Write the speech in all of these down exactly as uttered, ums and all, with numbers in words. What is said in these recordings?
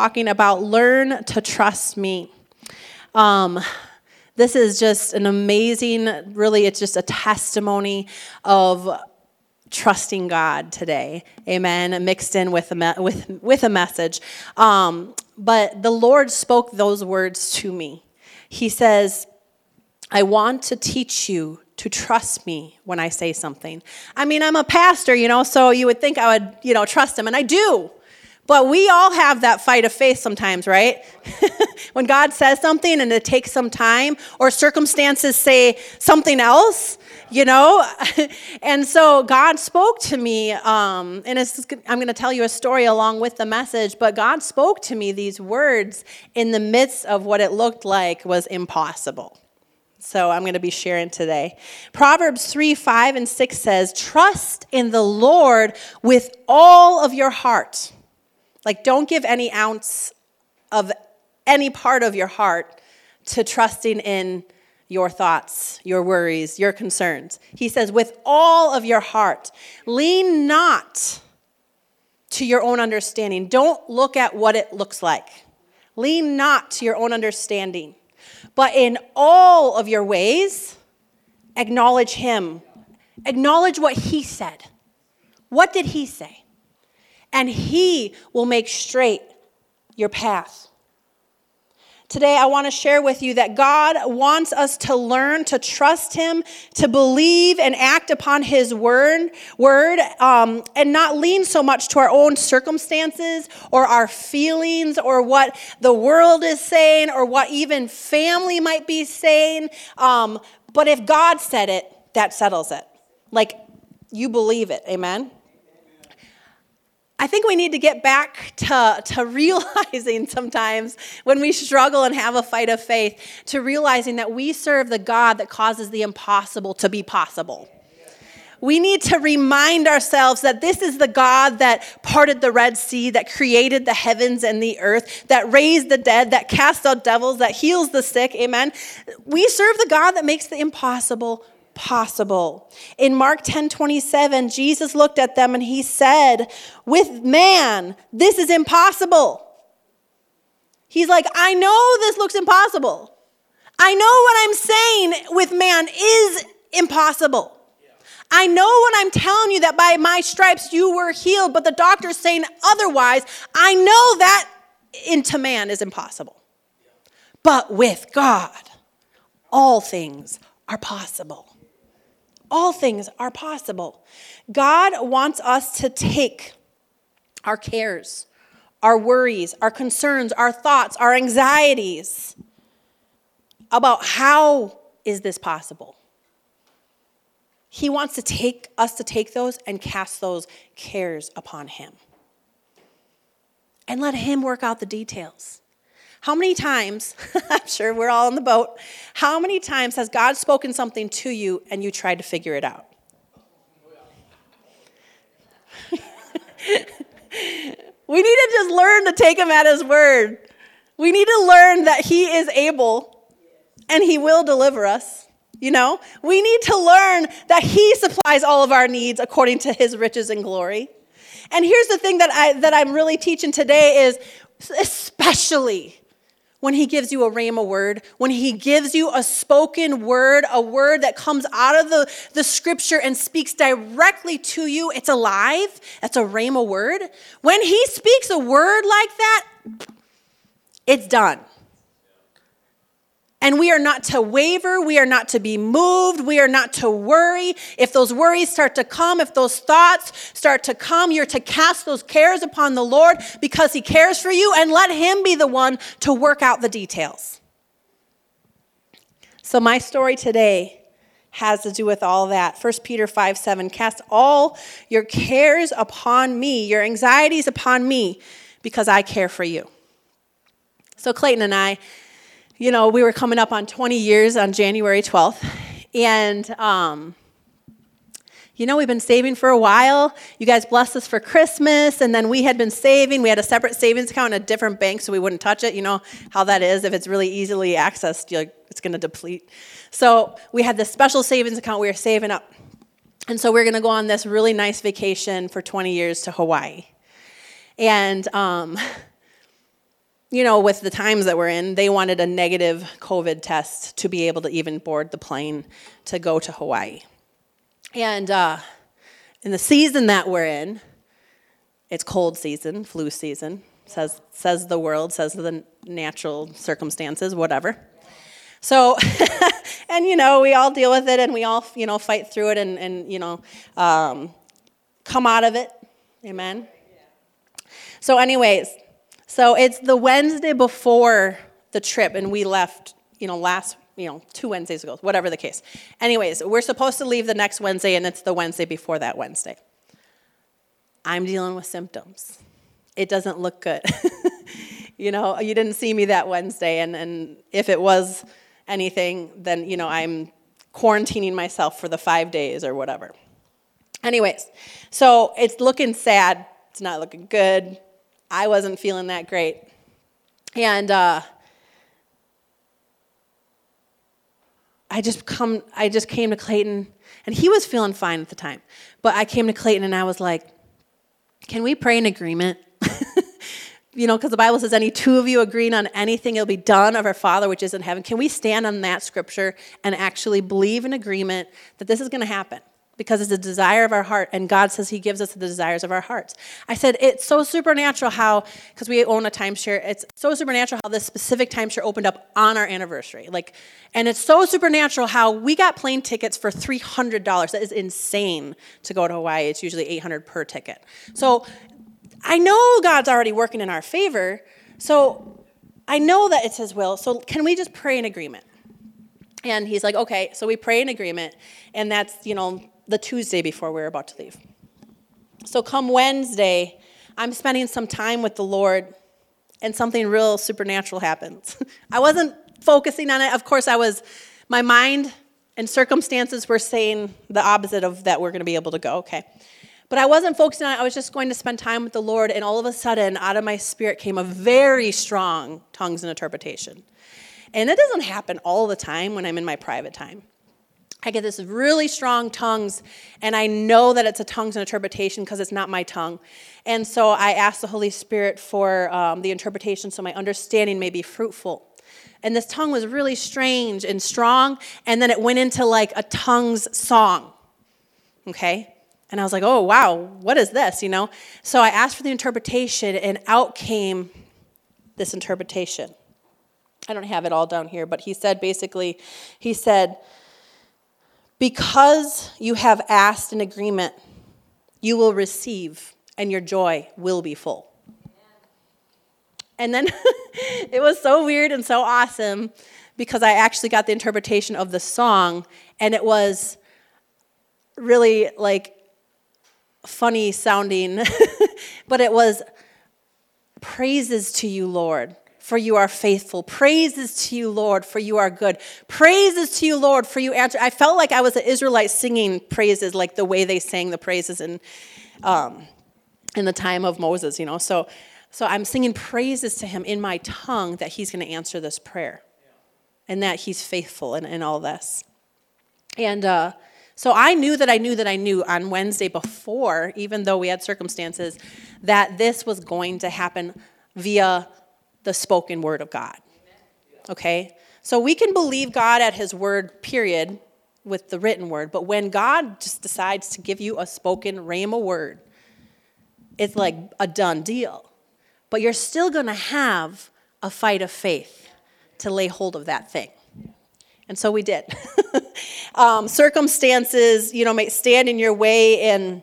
talking about learn to trust me. Um, this is just an amazing, really, it's just a testimony of trusting God today. Amen. Mixed in with a, me- with, with a message. Um, but the Lord spoke those words to me. He says, I want to teach you to trust me when I say something. I mean, I'm a pastor, you know, so you would think I would, you know, trust him, and I do. But we all have that fight of faith sometimes, right? When God says something and it takes some time, or circumstances say something else, you know? And so God spoke to me, um, and it's, I'm going to tell you a story along with the message, but God spoke to me these words in the midst of what it looked like was impossible. So I'm going to be sharing today. Proverbs three, five, and six says, trust in the Lord with all of your heart. Like, don't give any ounce of any part of your heart to trusting in your thoughts, your worries, your concerns. He says, with all of your heart, lean not to your own understanding. Don't look at what it looks like. Lean not to your own understanding. But in all of your ways, acknowledge him. Acknowledge what he said. What did he say? And he will make straight your path. Today, I want to share with you that God wants us to learn to trust him, to believe and act upon his word, word, um, and not lean so much to our own circumstances or our feelings or what the world is saying or what even family might be saying. Um, but if God said it, that settles it. Like, you believe it. Amen? I think we need to get back to, to realizing sometimes when we struggle and have a fight of faith, to realizing that we serve the God that causes the impossible to be possible. We need to remind ourselves that this is the God that parted the Red Sea, that created the heavens and the earth, that raised the dead, that cast out devils, that heals the sick. Amen. We serve the God that makes the impossible possible. In Mark ten twenty-seven, Jesus looked at them and he said, with man, this is impossible. He's like, I know this looks impossible. I know what I'm saying with man is impossible. Yeah. I know what I'm telling you that by my stripes you were healed, but the doctor's saying otherwise. I know that into man is impossible. Yeah. But with God, all things are possible. All things are possible. God wants us to take our cares, our worries, our concerns, our thoughts, our anxieties about how is this possible. He wants to take us to take those and cast those cares upon him. And let him work out the details. How many times, I'm sure we're all on the boat, how many times has God spoken something to you and you tried to figure it out? We need to just learn to take him at his word. We need to learn that he is able and he will deliver us. You know, we need to learn that he supplies all of our needs according to his riches and glory. And here's the thing that, I, that I'm really teaching today is especially when he gives you a rhema word, when he gives you a spoken word, a word that comes out of the, the scripture and speaks directly to you, it's alive. That's a rhema word. When he speaks a word like that, it's done. And we are not to waver. We are not to be moved. We are not to worry. If those worries start to come, if those thoughts start to come, you're to cast those cares upon the Lord because he cares for you and let him be the one to work out the details. So my story today has to do with all that. First Peter five, seven, cast all your cares upon me, your anxieties upon me because I care for you. So Clayton and I, you know, we were coming up on twenty years on January twelfth, and, um, you know, we've been saving for a while. You guys blessed us for Christmas, and then we had been saving. We had a separate savings account in a different bank, so we wouldn't touch it. You know how that is. If it's really easily accessed, you're, it's going to deplete. So we had this special savings account we were saving up, and so we we're going to go on this really nice vacation for twenty years to Hawaii, and um you know, with the times that we're in, they wanted a negative COVID test to be able to even board the plane to go to Hawaii. And uh, in the season that we're in, it's cold season, flu season, says says the world, says the natural circumstances, whatever. So, and, you know, we all deal with it, and we all, you know, fight through it and, and you know, um, come out of it. Amen? So anyways, so it's the Wednesday before the trip, and we left, you know, last, you know, two Wednesdays ago, whatever the case. Anyways, we're supposed to leave the next Wednesday, and it's the Wednesday before that Wednesday. I'm dealing with symptoms. It doesn't look good. You know, you didn't see me that Wednesday, and, and if it was anything, then, you know, I'm quarantining myself for the five days or whatever. Anyways, so it's looking sad. It's not looking good. I wasn't feeling that great. And uh, I just come. I just came to Clayton, and he was feeling fine at the time. But I came to Clayton, and I was like, can we pray in agreement? You know, because the Bible says, any two of you agreeing on anything, it'll be done of our Father which is in heaven. Can we stand on that scripture and actually believe in agreement that this is going to happen? Because it's a desire of our heart, and God says he gives us the desires of our hearts. I said, it's so supernatural how, because we own a timeshare, it's so supernatural how this specific timeshare opened up on our anniversary. Like, and it's so supernatural how we got plane tickets for three hundred dollars. That is insane to go to Hawaii. It's usually eight hundred dollars per ticket. So I know God's already working in our favor, so I know that it's his will, so can we just pray in agreement? And he's like, okay, so we pray in agreement, and that's, you know, the Tuesday before we're about to leave. So come Wednesday, I'm spending some time with the Lord, and something real supernatural happens. I wasn't focusing on it. Of course, I was, my mind and circumstances were saying the opposite of that we're going to be able to go, okay. But I wasn't focusing on it. I was just going to spend time with the Lord, and all of a sudden, out of my spirit came a very strong tongues and interpretation. And that doesn't happen all the time when I'm in my private time. I get this really strong tongues, and I know that it's a tongues and interpretation because it's not my tongue. And so I asked the Holy Spirit for um, the interpretation so my understanding may be fruitful. And this tongue was really strange and strong, and then it went into like a tongues song, okay? And I was like, oh, wow, what is this, you know? So I asked for the interpretation, and out came this interpretation. I don't have it all down here, but he said basically, he said, because you have asked in agreement, you will receive, and your joy will be full. Yeah. And then it was so weird and so awesome because I actually got the interpretation of the song, and it was really like, funny sounding, but it was praises to you, Lord, for you are faithful. Praises to you, Lord, for you are good. Praises to you, Lord, for you answer. I felt like I was an Israelite singing praises, like the way they sang the praises in um, in the time of Moses, you know. So, so I'm singing praises to him in my tongue that he's going to answer this prayer, and that he's faithful in, in all this. And uh So I knew that I knew that I knew on Wednesday before, even though we had circumstances, that this was going to happen via the spoken word of God. Okay? So we can believe God at his word, period, with the written word. But when God just decides to give you a spoken rhema word, it's like a done deal. But you're still going to have a fight of faith to lay hold of that thing. And so we did. um, circumstances, you know, might stand in your way, and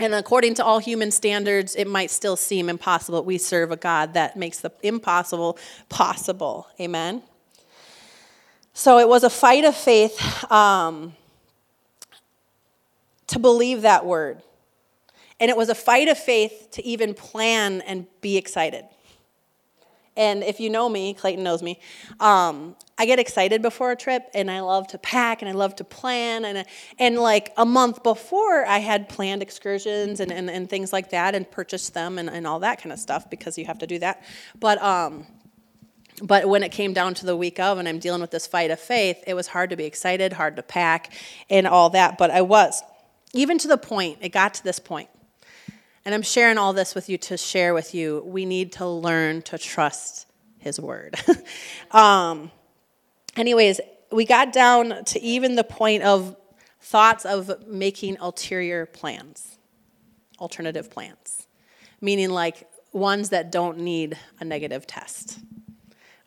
and according to all human standards, it might still seem impossible. We serve a God that makes the impossible possible. Amen? So it was a fight of faith um, to believe that word. And it was a fight of faith to even plan and be excited. And if you know me, Clayton knows me, um, I get excited before a trip, and I love to pack, and I love to plan. And, and like a month before, I had planned excursions and, and, and things like that, and purchased them and, and all that kind of stuff, because you have to do that. But um, but when it came down to the week of, and I'm dealing with this fight of faith, it was hard to be excited, hard to pack, and all that. But I was. Even to the point, it got to this point. And I'm sharing all this with you to share with you, we need to learn to trust his word. um, anyways, we got down to even the point of thoughts of making ulterior plans, alternative plans, meaning like ones that don't need a negative test.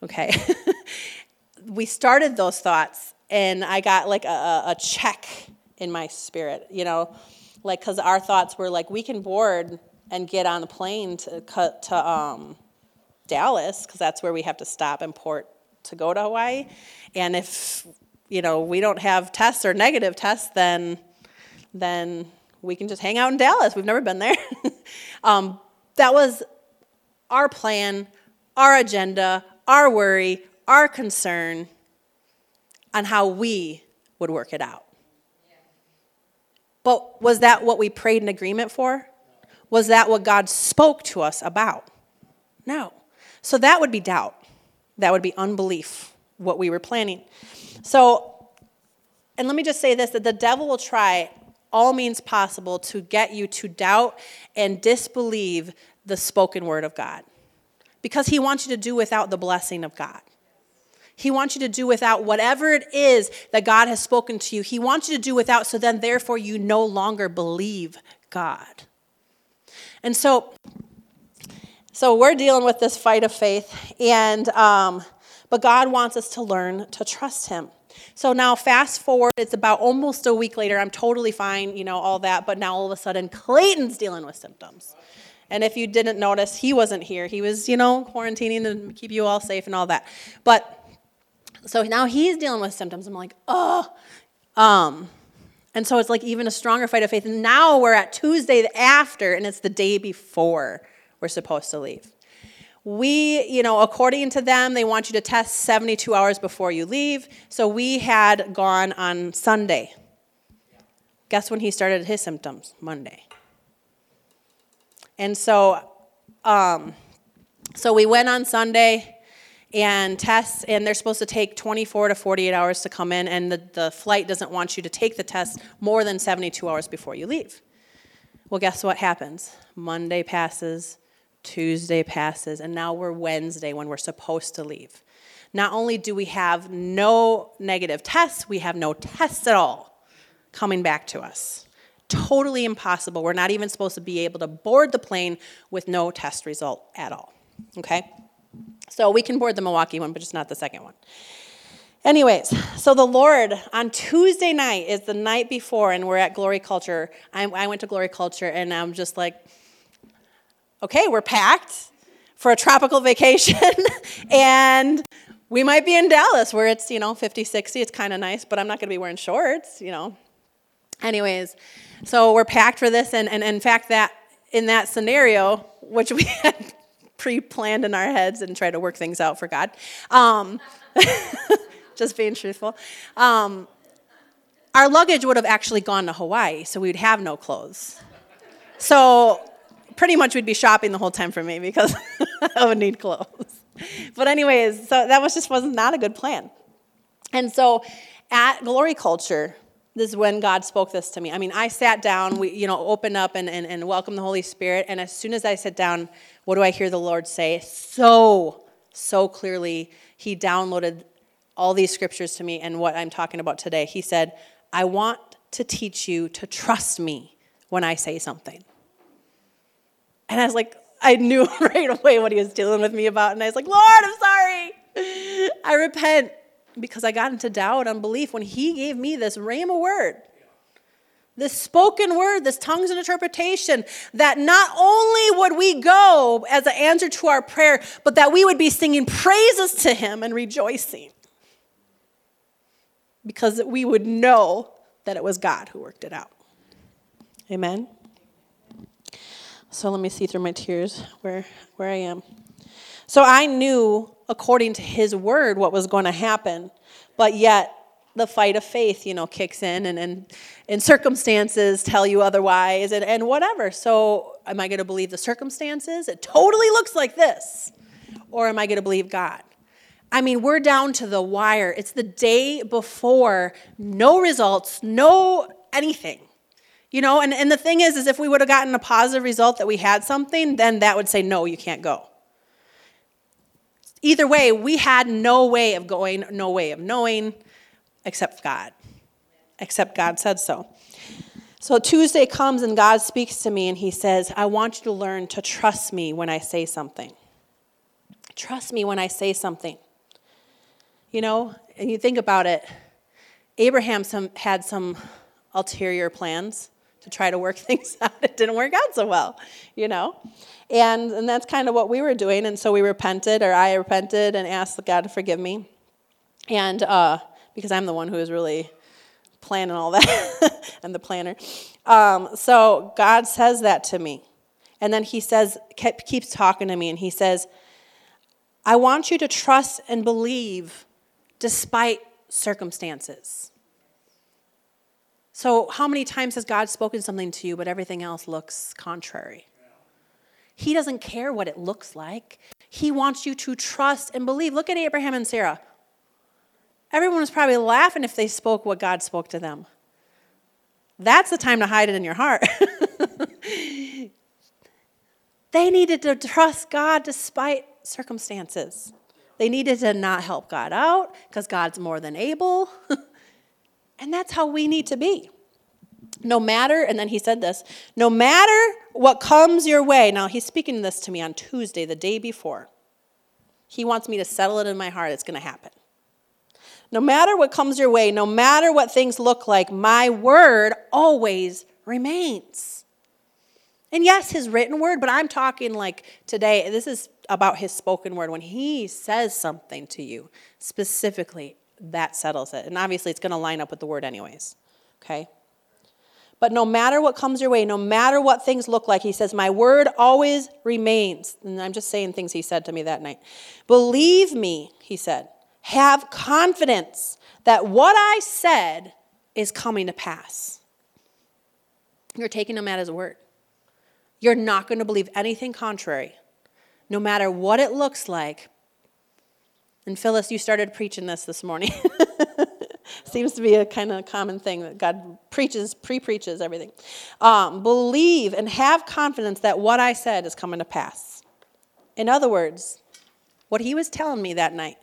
Okay. We started those thoughts, and I got like a, a check in my spirit, you know, like, because our thoughts were like, we can board and get on a plane to to um, Dallas, because that's where we have to stop and port to go to Hawaii. And if, you know, we don't have tests or negative tests, then then we can just hang out in Dallas. We've never been there. um, that was our plan, our agenda, our worry, our concern on how we would work it out. Yeah. But was that what we prayed in agreement for? Was that what God spoke to us about? No. So that would be doubt. That would be unbelief, what we were planning. So, and let me just say this, that the devil will try all means possible to get you to doubt and disbelieve the spoken word of God, because he wants you to do without the blessing of God. He wants you to do without whatever it is that God has spoken to you. He wants you to do without, so then therefore you no longer believe God. And so, so we're dealing with this fight of faith, and um, but God wants us to learn to trust him. So now fast forward, it's about almost a week later. I'm totally fine, you know, all that, but now all of a sudden Clayton's dealing with symptoms. And if you didn't notice, he wasn't here. He was, you know, quarantining to keep you all safe and all that. But so now he's dealing with symptoms. I'm like, oh. Um, and so it's like even a stronger fight of faith. And now we're at Tuesday after, and it's the day before we're supposed to leave. We, you know, according to them, they want you to test seventy-two hours before you leave. So we had gone on Sunday. Guess when he started his symptoms? Monday. And so, um, so we went on Sunday and tests, and they're supposed to take twenty-four to forty-eight hours to come in, and the, the flight doesn't want you to take the test more than seventy-two hours before you leave. Well, guess what happens? Monday passes, Tuesday passes, and now we're Wednesday when we're supposed to leave. Not only do we have no negative tests, we have no tests at all coming back to us. Totally impossible. We're not even supposed to be able to board the plane with no test result at all, okay? So we can board the Milwaukee one, but just not the second one. Anyways, so the Lord, on Tuesday night is the night before, and we're at Glory Culture. I, I went to Glory Culture, and I'm just like, okay, we're packed for a tropical vacation, and we might be in Dallas where it's, you know, fifty, sixty. It's kind of nice, but I'm not going to be wearing shorts, you know. Anyways, so we're packed for this, and, and, and in fact, that in that scenario, which we had pre-planned in our heads and tried to work things out for God, um, just being truthful, um, our luggage would have actually gone to Hawaii, so we would have no clothes. So pretty much we'd be shopping the whole time for me, because I would need clothes. But anyways, so that was just was not a good plan. And so at Glory Culture, this is when God spoke this to me. I mean, I sat down, we, you know, opened up and, and, and welcomed the Holy Spirit. And as soon as I sit down, what do I hear the Lord say? So, so clearly, he downloaded all these scriptures to me and what I'm talking about today. He said, I want to teach you to trust me when I say something. And I was like, I knew right away what he was dealing with me about. And I was like, Lord, I'm sorry. I repent. Because I got into doubt and unbelief when he gave me this rhema word, this spoken word, this tongues and interpretation, that not only would we go as an answer to our prayer, but that we would be singing praises to him and rejoicing. Because we would know that it was God who worked it out. Amen? So let me see through my tears where, where I am. So I knew, according to his word, what was going to happen. But yet, the fight of faith, you know, kicks in, and, and, and circumstances tell you otherwise, and, and whatever. So am I going to believe the circumstances? It totally looks like this. Or am I going to believe God? I mean, we're down to the wire. It's the day before. No results, no anything. You know, and, and the thing is, is if we would have gotten a positive result that we had something, then that would say, no, you can't go. Either way, we had no way of going, no way of knowing, except God. Except God said so. So Tuesday comes and God speaks to me and he says, I want you to learn to trust me when I say something. Trust me when I say something. You know, and you think about it, Abraham some, had some ulterior plans to try to work things out. It didn't work out so well, you know. And and that's kind of what we were doing. And so we repented, or I repented and asked God to forgive me. And uh, because I'm the one who is really planning all that. I'm the planner. Um, so God says that to me. And then he says, kept, keeps talking to me, and he says, I want you to trust and believe despite circumstances. So how many times has God spoken something to you, but everything else looks contrary? He doesn't care what it looks like. He wants you to trust and believe. Look at Abraham and Sarah. Everyone was probably laughing if they spoke what God spoke to them. That's the time to hide it in your heart. They needed to trust God despite circumstances. They needed to not help God out because God's more than able. And that's how we need to be. No matter, and then he said this, no matter what comes your way. Now, he's speaking this to me on Tuesday, the day before. He wants me to settle it in my heart. It's going to happen. No matter what comes your way, no matter what things look like, my word always remains. And yes, his written word, but I'm talking like today, this is about his spoken word. When he says something to you specifically, that settles it. And obviously it's going to line up with the word anyways. Okay? But no matter what comes your way, no matter what things look like, he says, my word always remains. And I'm just saying things he said to me that night. Believe me, he said. Have confidence that what I said is coming to pass. You're taking him at his word. You're not going to believe anything contrary, no matter what it looks like. And Phyllis, you started preaching this this morning. Seems to be a kind of common thing that God preaches, pre-preaches everything. Um, believe and have confidence that what I said is coming to pass. In other words, what he was telling me that night,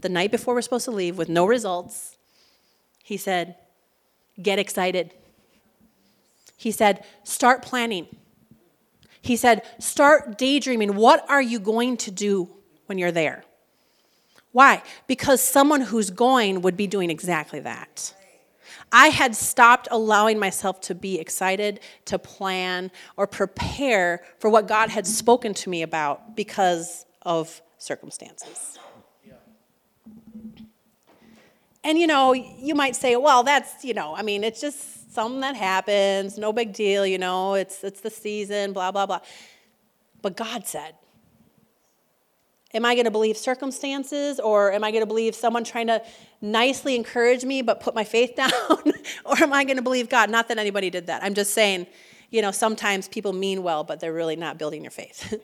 the night before we're supposed to leave with no results, he said, get excited. He said, start planning. He said, start daydreaming. What are you going to do when you're there? Why? Because someone who's going would be doing exactly that. I had stopped allowing myself to be excited, to plan, or prepare for what God had spoken to me about because of circumstances. And, you know, you might say, well, that's, you know, I mean, it's just something that happens. No big deal, you know. It's it's the season, blah, blah, blah. But God said, am I going to believe circumstances, or am I going to believe someone trying to nicely encourage me but put my faith down? Or am I going to believe God? Not that anybody did that. I'm just saying, you know, sometimes people mean well, but they're really not building your faith.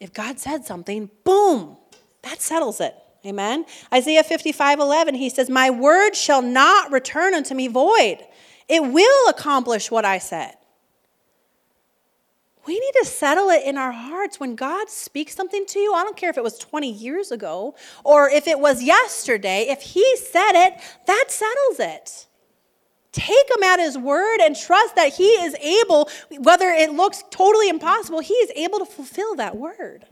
If God said something, boom, that settles it. Amen. Isaiah fifty-five eleven, he says, my word shall not return unto me void. It will accomplish what I said. We need to settle it in our hearts. When God speaks something to you, I don't care if it was twenty years ago or if it was yesterday, if he said it, that settles it. Take him at his word and trust that he is able, whether it looks totally impossible, he is able to fulfill that word.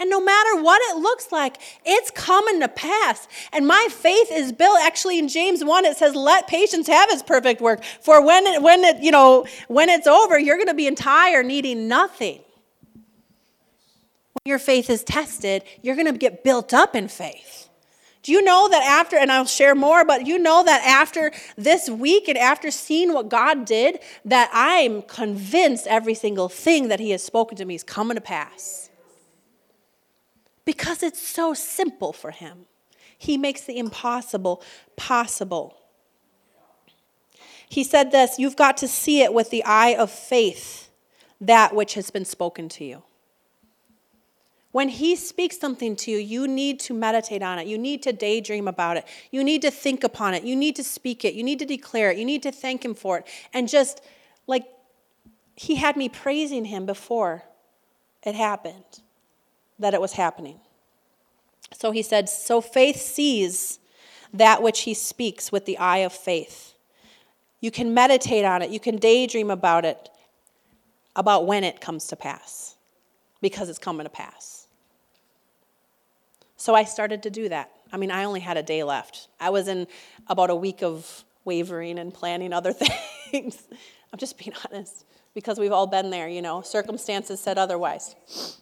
And no matter what it looks like, it's coming to pass. And my faith is built. Actually, in James one, it says, let patience have its perfect work. For when it, when it, you know, when it's over, you're going to be entire, needing nothing. When your faith is tested, you're going to get built up in faith. Do you know that after, and I'll share more, but you know that after this week and after seeing what God did, that I'm convinced every single thing that he has spoken to me is coming to pass. Because it's so simple for him. He makes the impossible possible. He said this, you've got to see it with the eye of faith, that which has been spoken to you. When he speaks something to you, you need to meditate on it. You need to daydream about it. You need to think upon it. You need to speak it. You need to declare it. You need to thank him for it. And just like he had me praising him before it happened. that it was happening. So he said, so faith sees that which he speaks with the eye of faith. You can meditate on it. You can daydream about it, about when it comes to pass, because it's coming to pass. So I started to do that. I mean, I only had a day left. I was in about a week of wavering and planning other things. I'm just being honest, because we've all been there, you know. Circumstances said otherwise.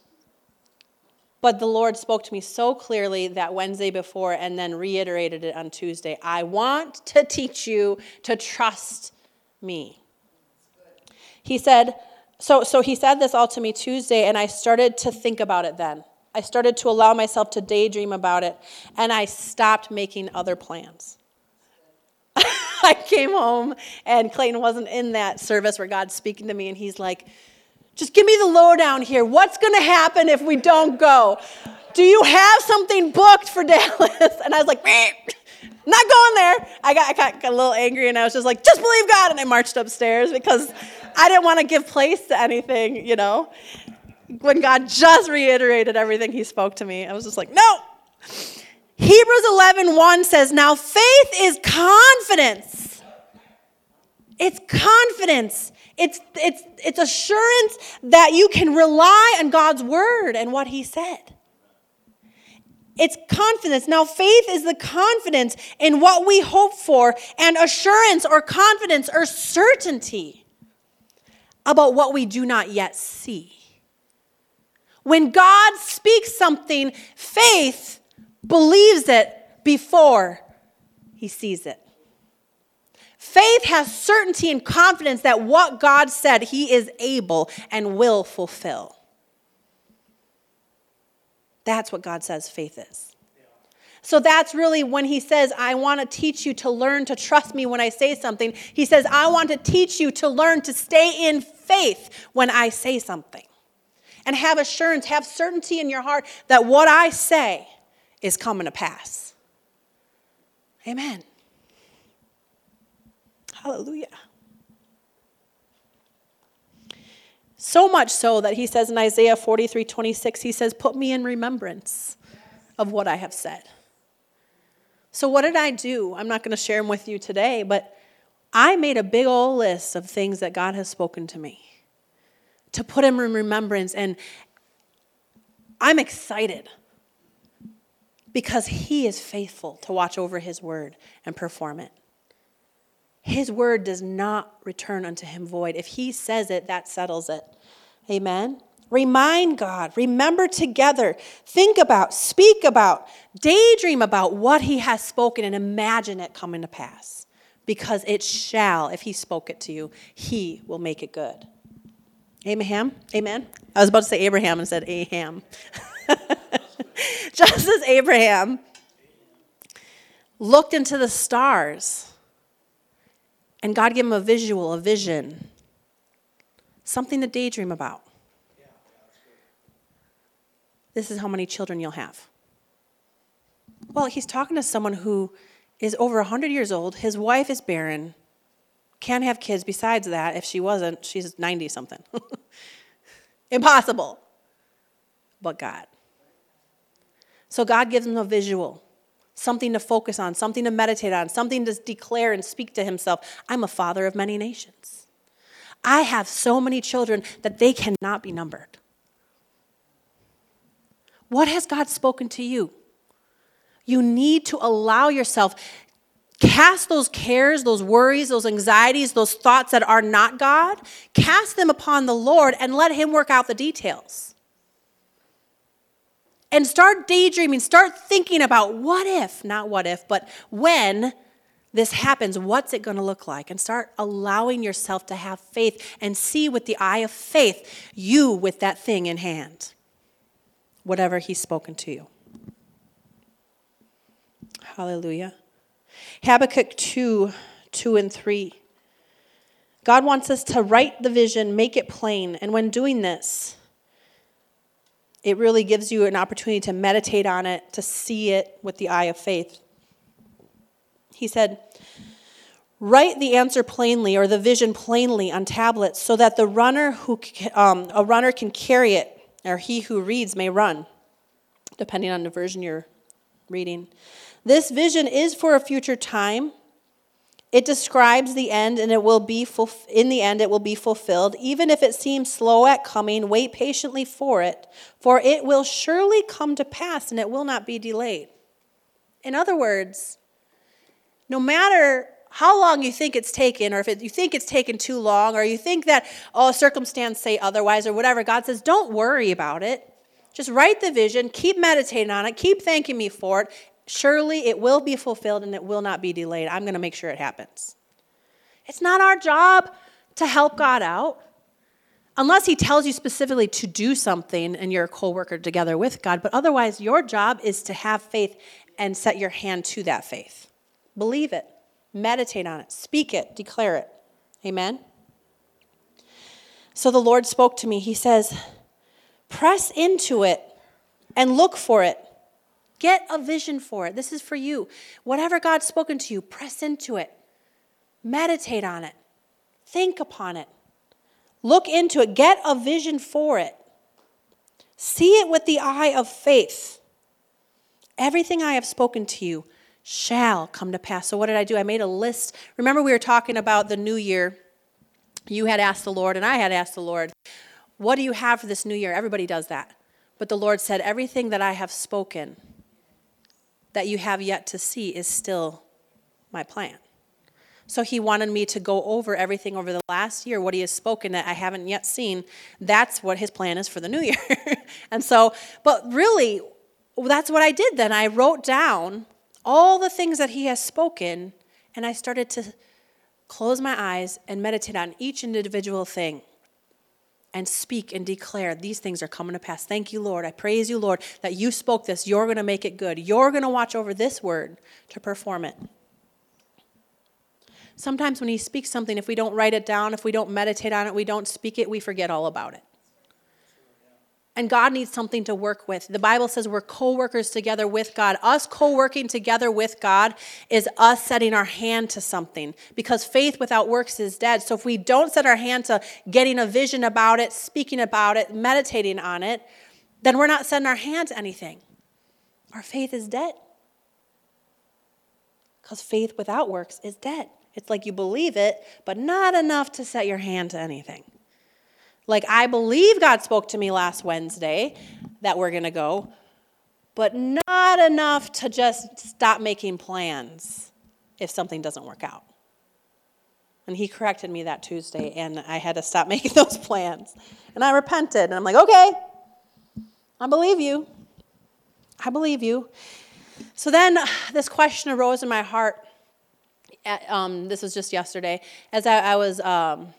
But the Lord spoke to me so clearly that Wednesday before, and then reiterated it on Tuesday. I want to teach you to trust me. He said, so, so he said this all to me Tuesday, and I started to think about it then. I started to allow myself to daydream about it, and I stopped making other plans. I came home, and Clayton wasn't in that service where God's speaking to me, and he's like, just give me the lowdown here. What's going to happen if we don't go? Do you have something booked for Dallas? And I was like, meh, not going there. I got, I got, got a little angry, and I was just like, just believe God. And I marched upstairs because I didn't want to give place to anything, you know. When God just reiterated everything he spoke to me, I was just like, no. Hebrews eleven one says, now faith is confidence. It's confidence. It's it's it's assurance that you can rely on God's word and what he said. It's confidence. Now, faith is the confidence in what we hope for, and assurance or confidence or certainty about what we do not yet see. When God speaks something, faith believes it before he sees it. Faith has certainty and confidence that what God said he is able and will fulfill. That's what God says faith is. So that's really when he says, I want to teach you to learn to trust me when I say something. He says, I want to teach you to learn to stay in faith when I say something. And have assurance, have certainty in your heart that what I say is coming to pass. Amen. Hallelujah. So much so that he says in Isaiah forty-three twenty-six, he says, put me in remembrance of what I have said. So what did I do? I'm not going to share them with you today, but I made a big old list of things that God has spoken to me to put him in remembrance. And I'm excited because he is faithful to watch over his word and perform it. His word does not return unto him void. If he says it, that settles it. Amen? Remind God. Remember together. Think about, speak about, daydream about what he has spoken and imagine it coming to pass. Because it shall, if he spoke it to you, he will make it good. Amen? Amen? I was about to say Abraham and said aham. Just as Abraham looked into the stars, and God gave him a visual, a vision, something to daydream about. Yeah, this is how many children you'll have. Well, he's talking to someone who is over one hundred years old. His wife is barren, can't have kids. Besides that, if she wasn't, she's ninety-something. Impossible. But God. So God gives him a visual. Something to focus on, something to meditate on, something to declare and speak to himself. I'm a father of many nations. I have so many children that they cannot be numbered. What has God spoken to you? You need to allow yourself, cast those cares, those worries, those anxieties, those thoughts that are not God, cast them upon the Lord and let him work out the details. And start daydreaming, start thinking about what if, not what if, but when this happens, what's it going to look like? And start allowing yourself to have faith and see with the eye of faith, you with that thing in hand, whatever he's spoken to you. Hallelujah. Habakkuk two, two and three. God wants us to write the vision, make it plain, and when doing this, it really gives you an opportunity to meditate on it, to see it with the eye of faith. He said, write the answer plainly or the vision plainly on tablets so that the runner who um, a runner can carry it, or he who reads may run. depending on the version you're reading. This vision is for a future time. It describes the end, and it will be ful- in the end it will be fulfilled. Even if it seems slow at coming, wait patiently for it, for it will surely come to pass, and it will not be delayed. In other words, no matter how long you think it's taken, or if it, you think it's taken too long, or you think that, oh, circumstances say otherwise, or whatever, God says, don't worry about it. Just write the vision, keep meditating on it, keep thanking me for it. Surely it will be fulfilled and it will not be delayed. I'm going to make sure it happens. It's not our job to help God out. Unless he tells you specifically to do something and you're a co-worker together with God. But otherwise, your job is to have faith and set your hand to that faith. Believe it. Meditate on it. Speak it. Declare it. Amen? So the Lord spoke to me. He says, press into it and look for it. Get a vision for it. This is for you. Whatever God's spoken to you, press into it. Meditate on it. Think upon it. Look into it. Get a vision for it. See it with the eye of faith. Everything I have spoken to you shall come to pass. So what did I do? I made a list. Remember we were talking about the new year. You had asked the Lord and I had asked the Lord, what do you have for this new year? Everybody does that. But the Lord said, everything that I have spoken that you have yet to see is still my plan. So he wanted me to go over everything over the last year, what he has spoken that I haven't yet seen. That's what his plan is for the new year. And so, but really, that's what I did then. I wrote down all the things that he has spoken, and I started to close my eyes and meditate on each individual thing. And speak and declare, these things are coming to pass. Thank you, Lord. I praise you, Lord, that you spoke this. You're going to make it good. You're going to watch over this word to perform it. Sometimes when he speaks something, if we don't write it down, if we don't meditate on it, we don't speak it, we forget all about it. And God needs something to work with. The Bible says we're co-workers together with God. Us co-working together with God is us setting our hand to something, because faith without works is dead. So if we don't set our hand to getting a vision about it, speaking about it, meditating on it, then we're not setting our hand to anything. Our faith is dead. Because faith without works is dead. It's like you believe it, but not enough to set your hand to anything. Like, I believe God spoke to me last Wednesday that we're going to go, but not enough to just stop making plans if something doesn't work out. And he corrected me that Tuesday, and I had to stop making those plans. And I repented, and I'm like, okay, I believe you. I believe you. So then this question arose in my heart. At, um, this was just yesterday. As I, I was... Um,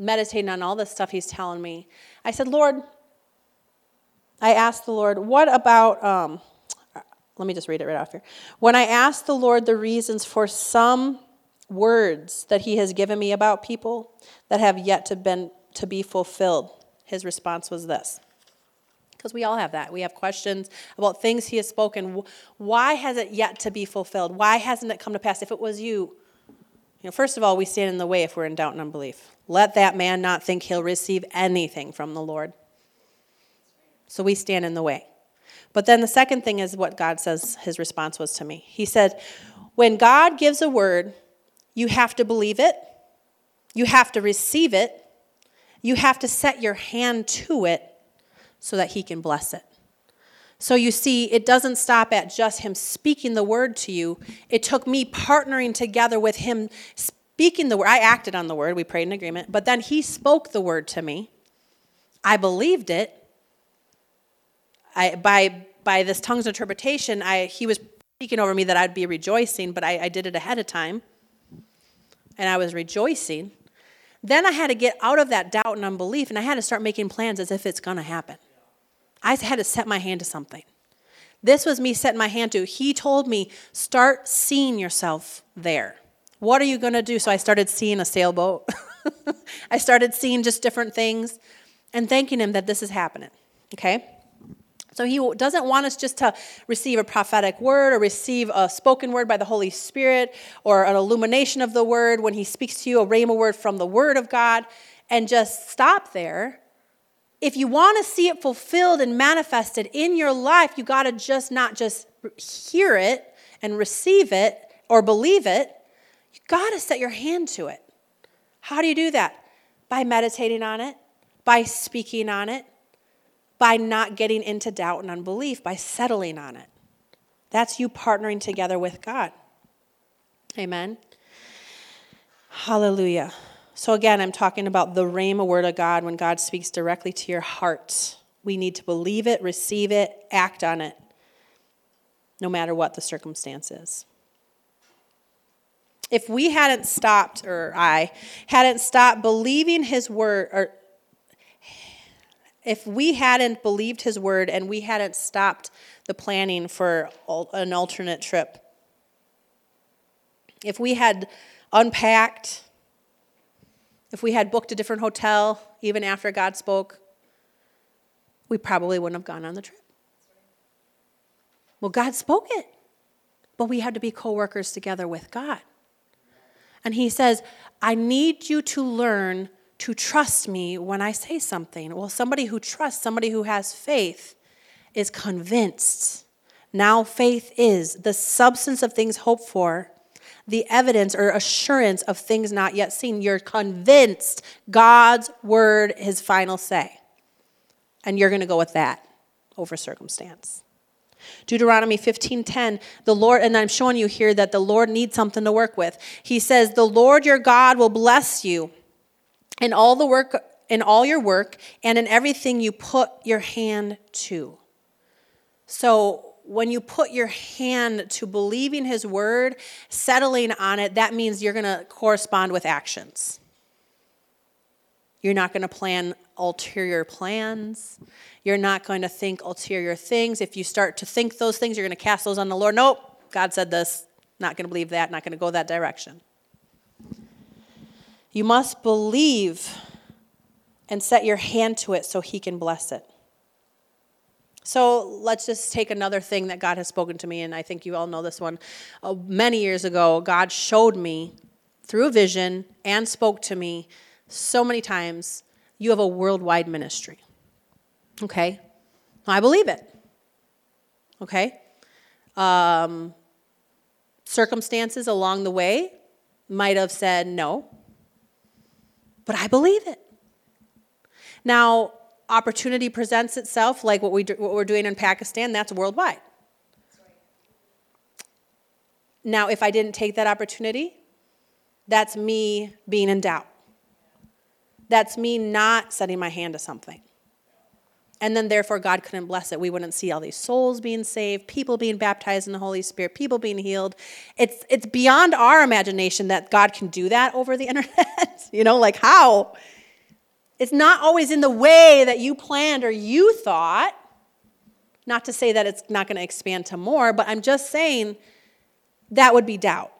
meditating on all this stuff he's telling me. I said, Lord, I asked the Lord, what about, um, let me just read it right off here. When I asked the Lord the reasons for some words that he has given me about people that have yet to, been, to be fulfilled, his response was this. Because we all have that. We have questions about things he has spoken. Why has it yet to be fulfilled? Why hasn't it come to pass? If it was you, you know, first of all, we stand in the way if we're in doubt and unbelief. Let that man not think he'll receive anything from the Lord. So we stand in the way. But then the second thing is what God says his response was to me. He said, when God gives a word, you have to believe it. You have to receive it. You have to set your hand to it so that he can bless it. So you see, it doesn't stop at just him speaking the word to you. It took me partnering together with him speaking the word. I acted on the word. We prayed in agreement. But then he spoke the word to me. I believed it. I, by by this tongue's interpretation, I he was speaking over me that I'd be rejoicing, but I, I did it ahead of time. And I was rejoicing. Then I had to get out of that doubt and unbelief, and I had to start making plans as if it's going to happen. I had to set my hand to something. This was me setting my hand to. He told me, start seeing yourself there. What are you going to do? So I started seeing a sailboat. I started seeing just different things and thanking him that this is happening. Okay? So he doesn't want us just to receive a prophetic word or receive a spoken word by the Holy Spirit or an illumination of the word when he speaks to you, a rhema word from the word of God, and just stop there. if you want to see it fulfilled and manifested in your life, you got to just not just hear it and receive it or believe it. You got to set your hand to it. How do you do that? By meditating on it, by speaking on it, by not getting into doubt and unbelief, by settling on it. That's you partnering together with God. Amen. Hallelujah. So again, I'm talking about the rhema word of God, when God speaks directly to your heart. We need to believe it, receive it, act on it, no matter what the circumstance is. If we hadn't stopped, or I hadn't stopped believing his word, or if we hadn't believed his word and we hadn't stopped the planning for an alternate trip, if we had unpacked, if we had booked a different hotel even after God spoke, we probably wouldn't have gone on the trip. Well, God spoke it, but we had to be co-workers together with God. And he says, I need you to learn to trust me when I say something. Well, somebody who trusts, somebody who has faith, is convinced. Now faith is the substance of things hoped for, the evidence or assurance of things not yet seen. You're convinced God's word, his final say. And you're going to go with that over circumstance. Deuteronomy fifteen ten, the Lord, and I'm showing you here that the Lord needs something to work with. He says, the Lord your God will bless you in all the work, in all your work, and in everything you put your hand to. So when you put your hand to believing his word, settling on it, that means you're going to correspond with actions. You're not going to plan ulterior plans. You're not going to think ulterior things. If you start to think those things, you're going to cast those on the Lord. Nope, God said this. Not going to believe that. Not going to go that direction. You must believe and set your hand to it so he can bless it. So let's just take another thing that God has spoken to me, and I think you all know this one. Uh, many years ago, God showed me through a vision and spoke to me so many times, you have a worldwide ministry. Okay? I believe it. Okay? Um, circumstances along the way might have said no, but I believe it. Now, opportunity presents itself, like what, we do, what we're doing in Pakistan, that's worldwide. That's right. Now, if I didn't take that opportunity, that's me being in doubt. That's me not setting my hand to something. And then, therefore, God couldn't bless it. We wouldn't see all these souls being saved, people being baptized in the Holy Spirit, people being healed. It's, it's beyond our imagination that God can do that over the internet. You know, like how? It's not always in the way that you planned or you thought. Not to say that it's not going to expand to more, but I'm just saying that would be doubt.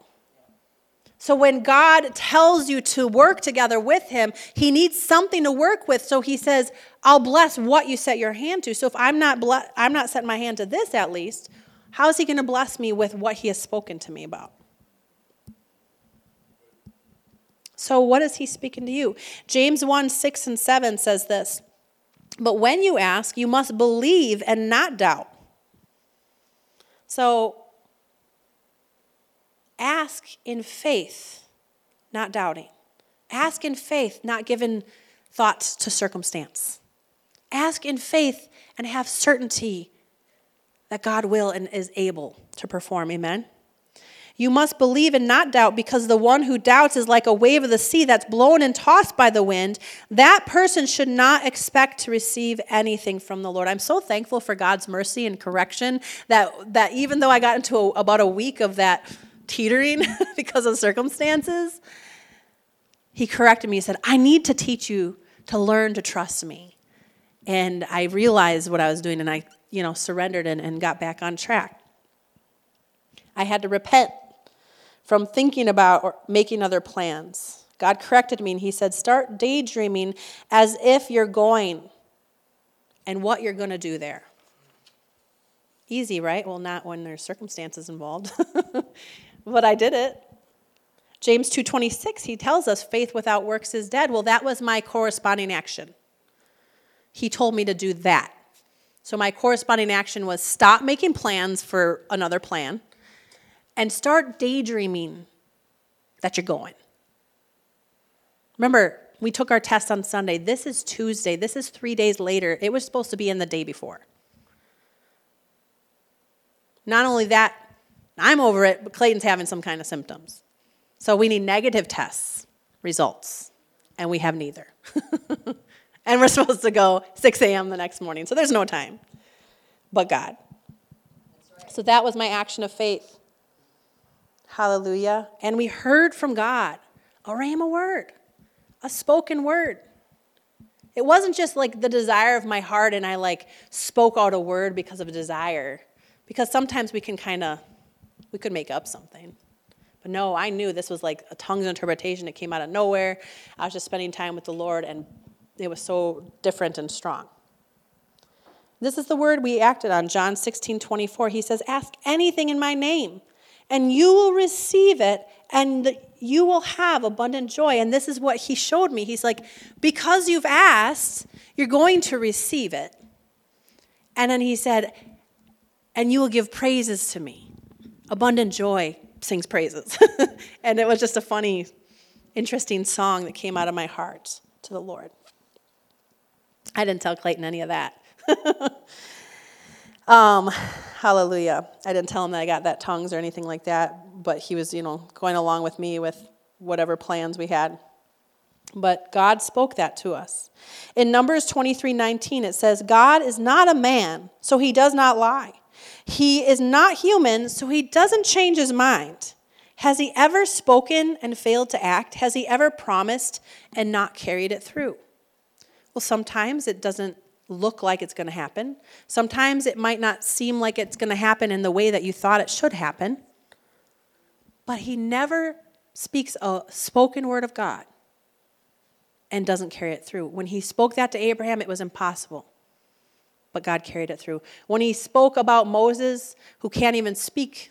So when God tells you to work together with him, he needs something to work with. So he says, I'll bless what you set your hand to. So if I'm not ble- I'm not setting my hand to this at least, how is he going to bless me with what he has spoken to me about? So what is he speaking to you? James one, six and seven says this, but when you ask, you must believe and not doubt. So ask in faith, not doubting. Ask in faith, not giving thoughts to circumstance. Ask in faith and have certainty that God will and is able to perform. Amen. You must believe and not doubt, because the one who doubts is like a wave of the sea that's blown and tossed by the wind. That person should not expect to receive anything from the Lord. I'm so thankful for God's mercy and correction that, that even though I got into a, about a week of that teetering because of circumstances, he corrected me. He said, I need to teach you to learn to trust me. And I realized what I was doing, and I, you know, surrendered and, and got back on track. I had to repent from thinking about or making other plans. God corrected me, and he said, start daydreaming as if you're going and what you're going to do there. Easy, right? Well, not when there's circumstances involved. But I did it. James two twenty-six, he tells us, faith without works is dead. Well, that was my corresponding action. He told me to do that. So my corresponding action was stop making plans for another plan and start daydreaming that you're going. Remember, we took our test on Sunday. This is Tuesday. This is three days later. It was supposed to be in the day before. Not only that, I'm over it, but Clayton's having some kind of symptoms. So we need negative tests, results, and we have neither. And we're supposed to go six a.m. the next morning, so there's no time but God. That's right. So that was my action of faith. Hallelujah. And we heard from God a rhema word, a spoken word. It wasn't just like the desire of my heart and I like spoke out a word because of a desire, because sometimes we can kind of, we could make up something. But no, I knew this was like a tongues interpretation. It came out of nowhere. I was just spending time with the Lord, and it was so different and strong. This is the word we acted on, John sixteen twenty-four. He says, ask anything in my name, and you will receive it, and you will have abundant joy. And this is what he showed me. He's like, because you've asked, you're going to receive it. And then he said, and you will give praises to me. Abundant joy sings praises. And it was just a funny, interesting song that came out of my heart to the Lord. I didn't tell Clayton any of that. um, hallelujah. I didn't tell him that I got that tongues or anything like that, but he was, you know, going along with me with whatever plans we had. But God spoke that to us. In Numbers twenty-three nineteen, it says, God is not a man, so he does not lie. He is not human, so he doesn't change his mind. Has he ever spoken and failed to act? Has he ever promised and not carried it through? Well, sometimes it doesn't look like it's going to happen. Sometimes it might not seem like it's going to happen in the way that you thought it should happen. But he never speaks a spoken word of God and doesn't carry it through. When he spoke that to Abraham, it was impossible. But God carried it through. When he spoke about Moses, who can't even speak,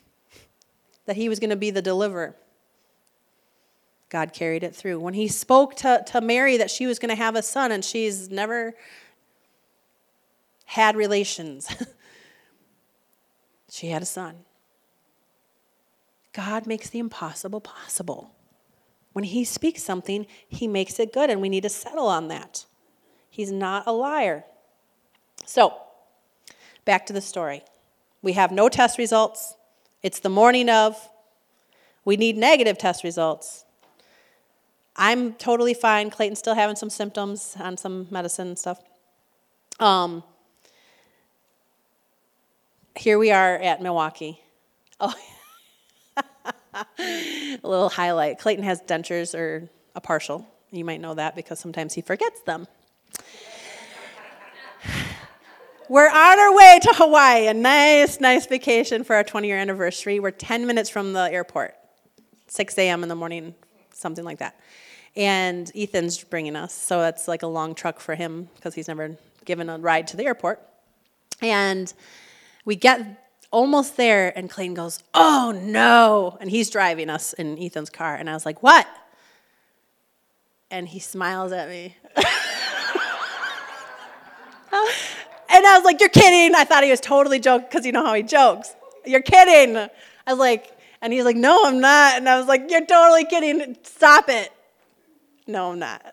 that he was going to be the deliverer, God carried it through. When he spoke to, to Mary that she was going to have a son and she's never had relations, she had a son. God makes the impossible possible. When he speaks something, he makes it good, and we need to settle on that. He's not a liar. So, back to the story. We have no test results. It's the morning of. We need negative test results. I'm totally fine. Clayton's still having some symptoms on some medicine and stuff. Um, here we are at Milwaukee. Oh, a little highlight. Clayton has dentures, or a partial. You might know that because sometimes he forgets them. We're on our way to Hawaii, a nice, nice vacation for our twenty-year anniversary. We're ten minutes from the airport, six a.m. in the morning, something like that. And Ethan's bringing us, so that's like a long truck for him because he's never given a ride to the airport. And we get almost there, and Clayton goes, oh, no, and he's driving us in Ethan's car. And I was like, what? And he smiles at me. And I was like, you're kidding. I thought he was totally joking because you know how he jokes. You're kidding. I was like, and he's like, no, I'm not. And I was like, you're totally kidding. Stop it. No, I'm not.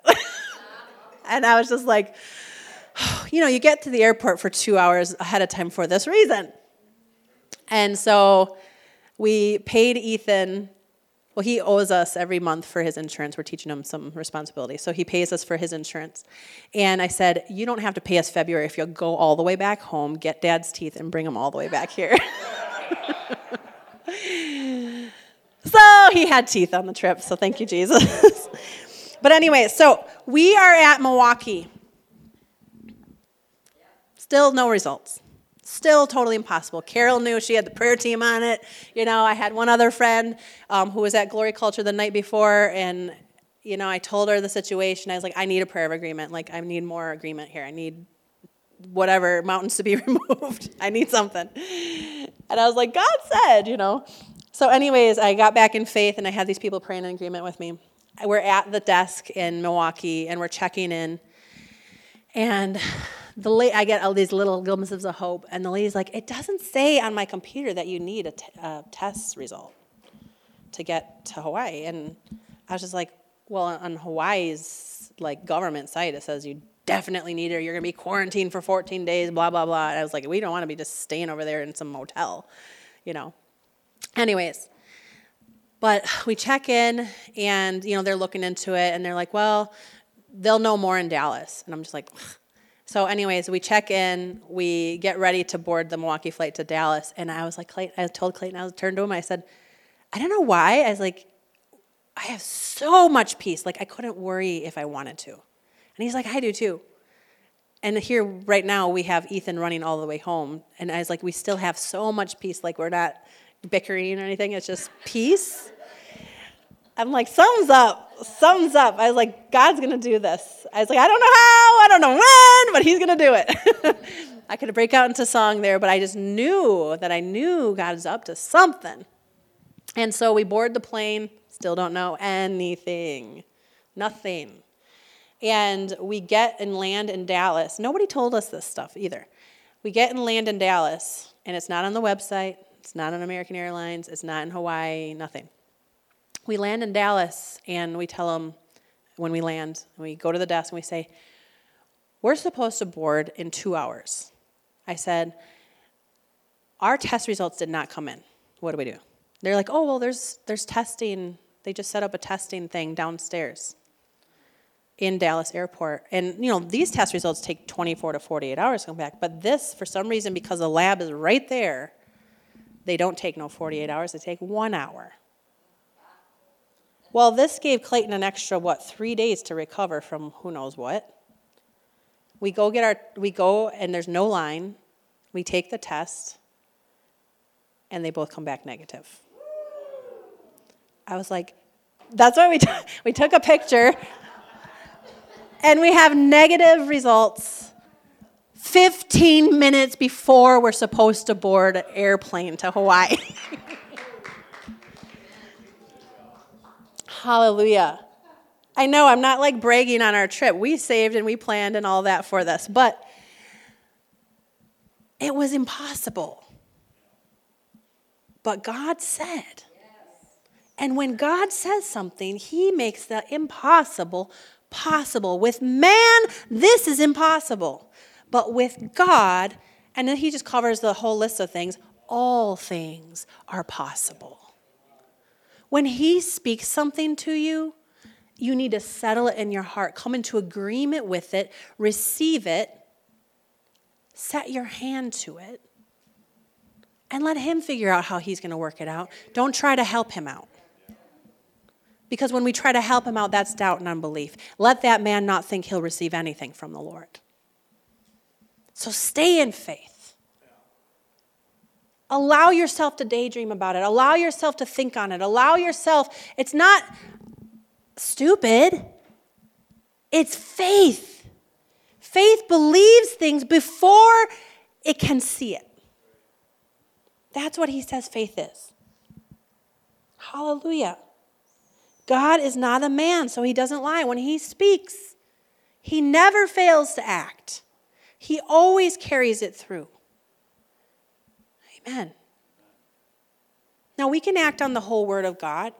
And I was just like, oh, you know, you get to the airport for two hours ahead of time for this reason. And so we paid Ethan. Well, he owes us every month for his insurance. We're teaching him some responsibility. So he pays us for his insurance. And I said, you don't have to pay us February if you'll go all the way back home, get Dad's teeth, and bring them all the way back here. So he had teeth on the trip, so thank you, Jesus. But anyway, so we are at Milwaukee. Still no results. Still totally impossible. Carol knew, she had the prayer team on it. You know, I had one other friend um, who was at Glory Culture the night before, and, you know, I told her the situation. I was like, I need a prayer of agreement. Like, I need more agreement here. I need whatever, mountains to be removed. I need something. And I was like, God said, you know. So anyways, I got back in faith, and I had these people praying in agreement with me. We're at the desk in Milwaukee, and we're checking in. And the la- I get all these little glimpses of hope, and the lady's like, it doesn't say on my computer that you need a, t- a test result to get to Hawaii. And I was just like, well, on Hawaii's like government site, it says you definitely need it, or you're going to be quarantined for fourteen days, blah, blah, blah. And I was like, we don't want to be just staying over there in some motel, you know. Anyways, but we check in, and, you know, they're looking into it, and they're like, well, they'll know more in Dallas. And I'm just like, ugh. So anyways, we check in, we get ready to board the Milwaukee flight to Dallas. And I was like, Clayton, I told Clayton, I turned to him, I said, I don't know why. I was like, I have so much peace. Like, I couldn't worry if I wanted to. And he's like, I do too. And here right now we have Ethan running all the way home. And I was like, we still have so much peace. Like, we're not bickering or anything. It's just peace. I'm like, thumbs up, thumbs up. I was like, God's going to do this. I was like, I don't know how, I don't know when, but he's going to do it. I could break out into song there, but I just knew that I knew God was up to something. And so we board the plane, still don't know anything, nothing. And we get and land in Dallas. Nobody told us this stuff either. We get and land in Dallas, and it's not on the website. It's not on American Airlines. It's not in Hawaii, nothing. We land in Dallas, and we tell them when we land, and we go to the desk, and we say, we're supposed to board in two hours. I said, our test results did not come in. What do we do? They're like, oh, well, there's there's testing. They just set up a testing thing downstairs in Dallas airport. And, you know, these test results take twenty-four to forty-eight hours to come back. But this, for some reason, because the lab is right there, they don't take no forty-eight hours. They take one hour. Well, this gave Clayton an extra, what, three days to recover from who knows what. We go get our, we go and there's no line. We take the test, and they both come back negative. I was like, that's why we t- we took a picture, and we have negative results fifteen minutes before we're supposed to board an airplane to Hawaii. Hallelujah. I know I'm not like bragging on our trip. We saved and we planned and all that for this, but it was impossible. But God said. And when God says something, he makes the impossible possible. With man, this is impossible. But with God, and then he just covers the whole list of things, all things are possible. When he speaks something to you, you need to settle it in your heart. Come into agreement with it. Receive it. Set your hand to it. And let him figure out how he's going to work it out. Don't try to help him out. Because when we try to help him out, that's doubt and unbelief. Let that man not think he'll receive anything from the Lord. So stay in faith. Allow yourself to daydream about it. Allow yourself to think on it. Allow yourself. It's not stupid. It's faith. Faith believes things before it can see it. That's what he says faith is. Hallelujah. God is not a man, so he doesn't lie. When he speaks, he never fails to act. He always carries it through. Amen. Now, we can act on the whole word of God,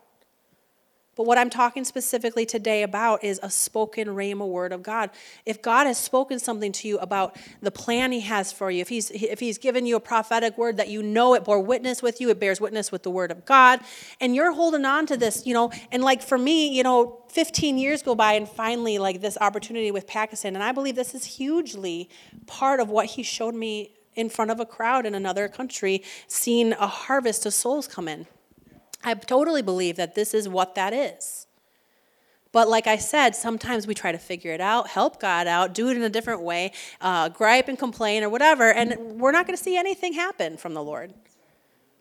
but what I'm talking specifically today about is a spoken rhema word of God. If God has spoken something to you about the plan he has for you, if he's, if he's given you a prophetic word that you know it bore witness with you, it bears witness with the word of God, and you're holding on to this, you know, and like for me, you know, fifteen years go by and finally like this opportunity with Pakistan, and I believe this is hugely part of what he showed me in front of a crowd in another country, seeing a harvest of souls come in. I totally believe that this is what that is. But like I said, sometimes we try to figure it out, help God out, do it in a different way, uh, gripe and complain or whatever, and we're not going to see anything happen from the Lord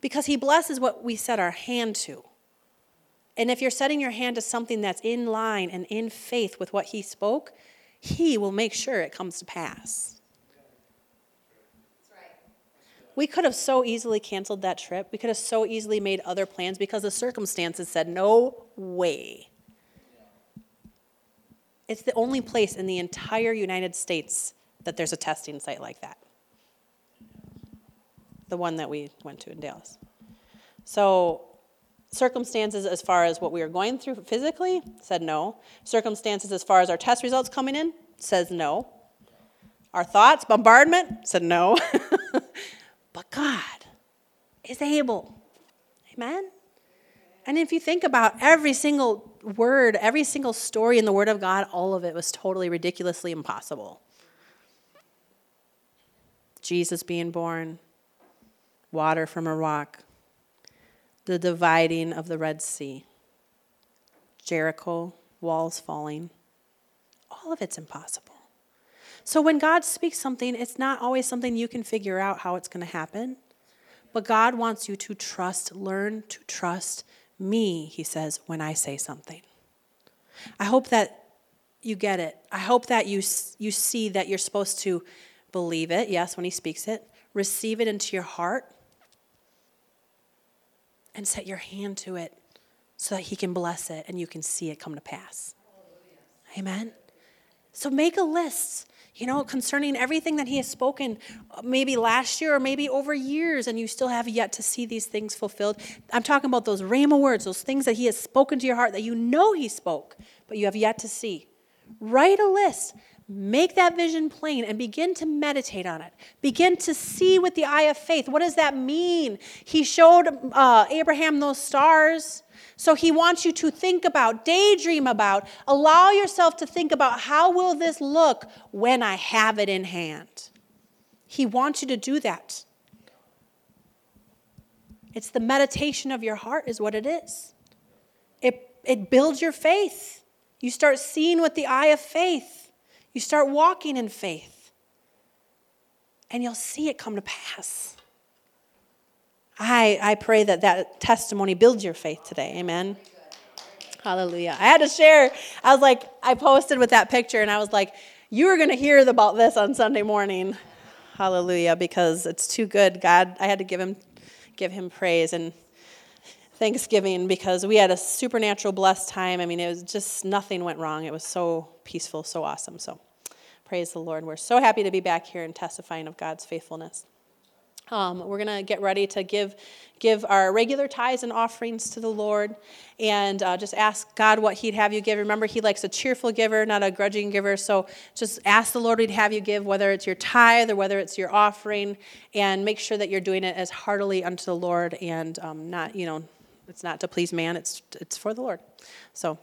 because he blesses what we set our hand to. And if you're setting your hand to something that's in line and in faith with what he spoke, he will make sure it comes to pass. We could have so easily canceled that trip. We could have so easily made other plans because the circumstances said, no way. It's the only place in the entire United States that there's a testing site like that. The one that we went to in Dallas. So circumstances as far as what we were going through physically said no. Circumstances as far as our test results coming in says no. Our thoughts, bombardment, said no. But God is able. Amen? And if you think about every single word, every single story in the Word of God, all of it was totally ridiculously impossible. Jesus being born, water from a rock, the dividing of the Red Sea, Jericho, walls falling. All of it's impossible. So when God speaks something, it's not always something you can figure out how it's going to happen. But God wants you to trust, learn to trust me, he says, when I say something. I hope that you get it. I hope that you you see that you're supposed to believe it, yes, when he speaks it, receive it into your heart, and set your hand to it so that he can bless it and you can see it come to pass. Amen? So make a list, you know, concerning everything that he has spoken, maybe last year or maybe over years, and you still have yet to see these things fulfilled. I'm talking about those rhema words, those things that he has spoken to your heart that you know he spoke, but you have yet to see. Write a list. Make that vision plain and begin to meditate on it. Begin to see with the eye of faith. What does that mean? He showed uh, Abraham those stars. So he wants you to think about, daydream about, allow yourself to think about how will this look when I have it in hand. He wants you to do that. It's the meditation of your heart is what it is. It, it builds your faith. You start seeing with the eye of faith. You start walking in faith, and you'll see it come to pass. I I pray that that testimony builds your faith today. Amen. Hallelujah. I had to share. I was like, I posted with that picture, and I was like, you are going to hear about this on Sunday morning. Hallelujah, because it's too good. God, I had to give him give him praise and thanksgiving because we had a supernatural blessed time. I mean, it was just nothing went wrong. It was so peaceful, so awesome. So praise the Lord. We're so happy to be back here and testifying of God's faithfulness. Um, we're going to get ready to give give our regular tithes and offerings to the Lord and uh, just ask God what he'd have you give. Remember, he likes a cheerful giver, not a grudging giver. So just ask the Lord what he'd have you give, whether it's your tithe or whether it's your offering, and make sure that you're doing it as heartily unto the Lord and um, not, you know, it's not to please man, it's it's for the Lord. So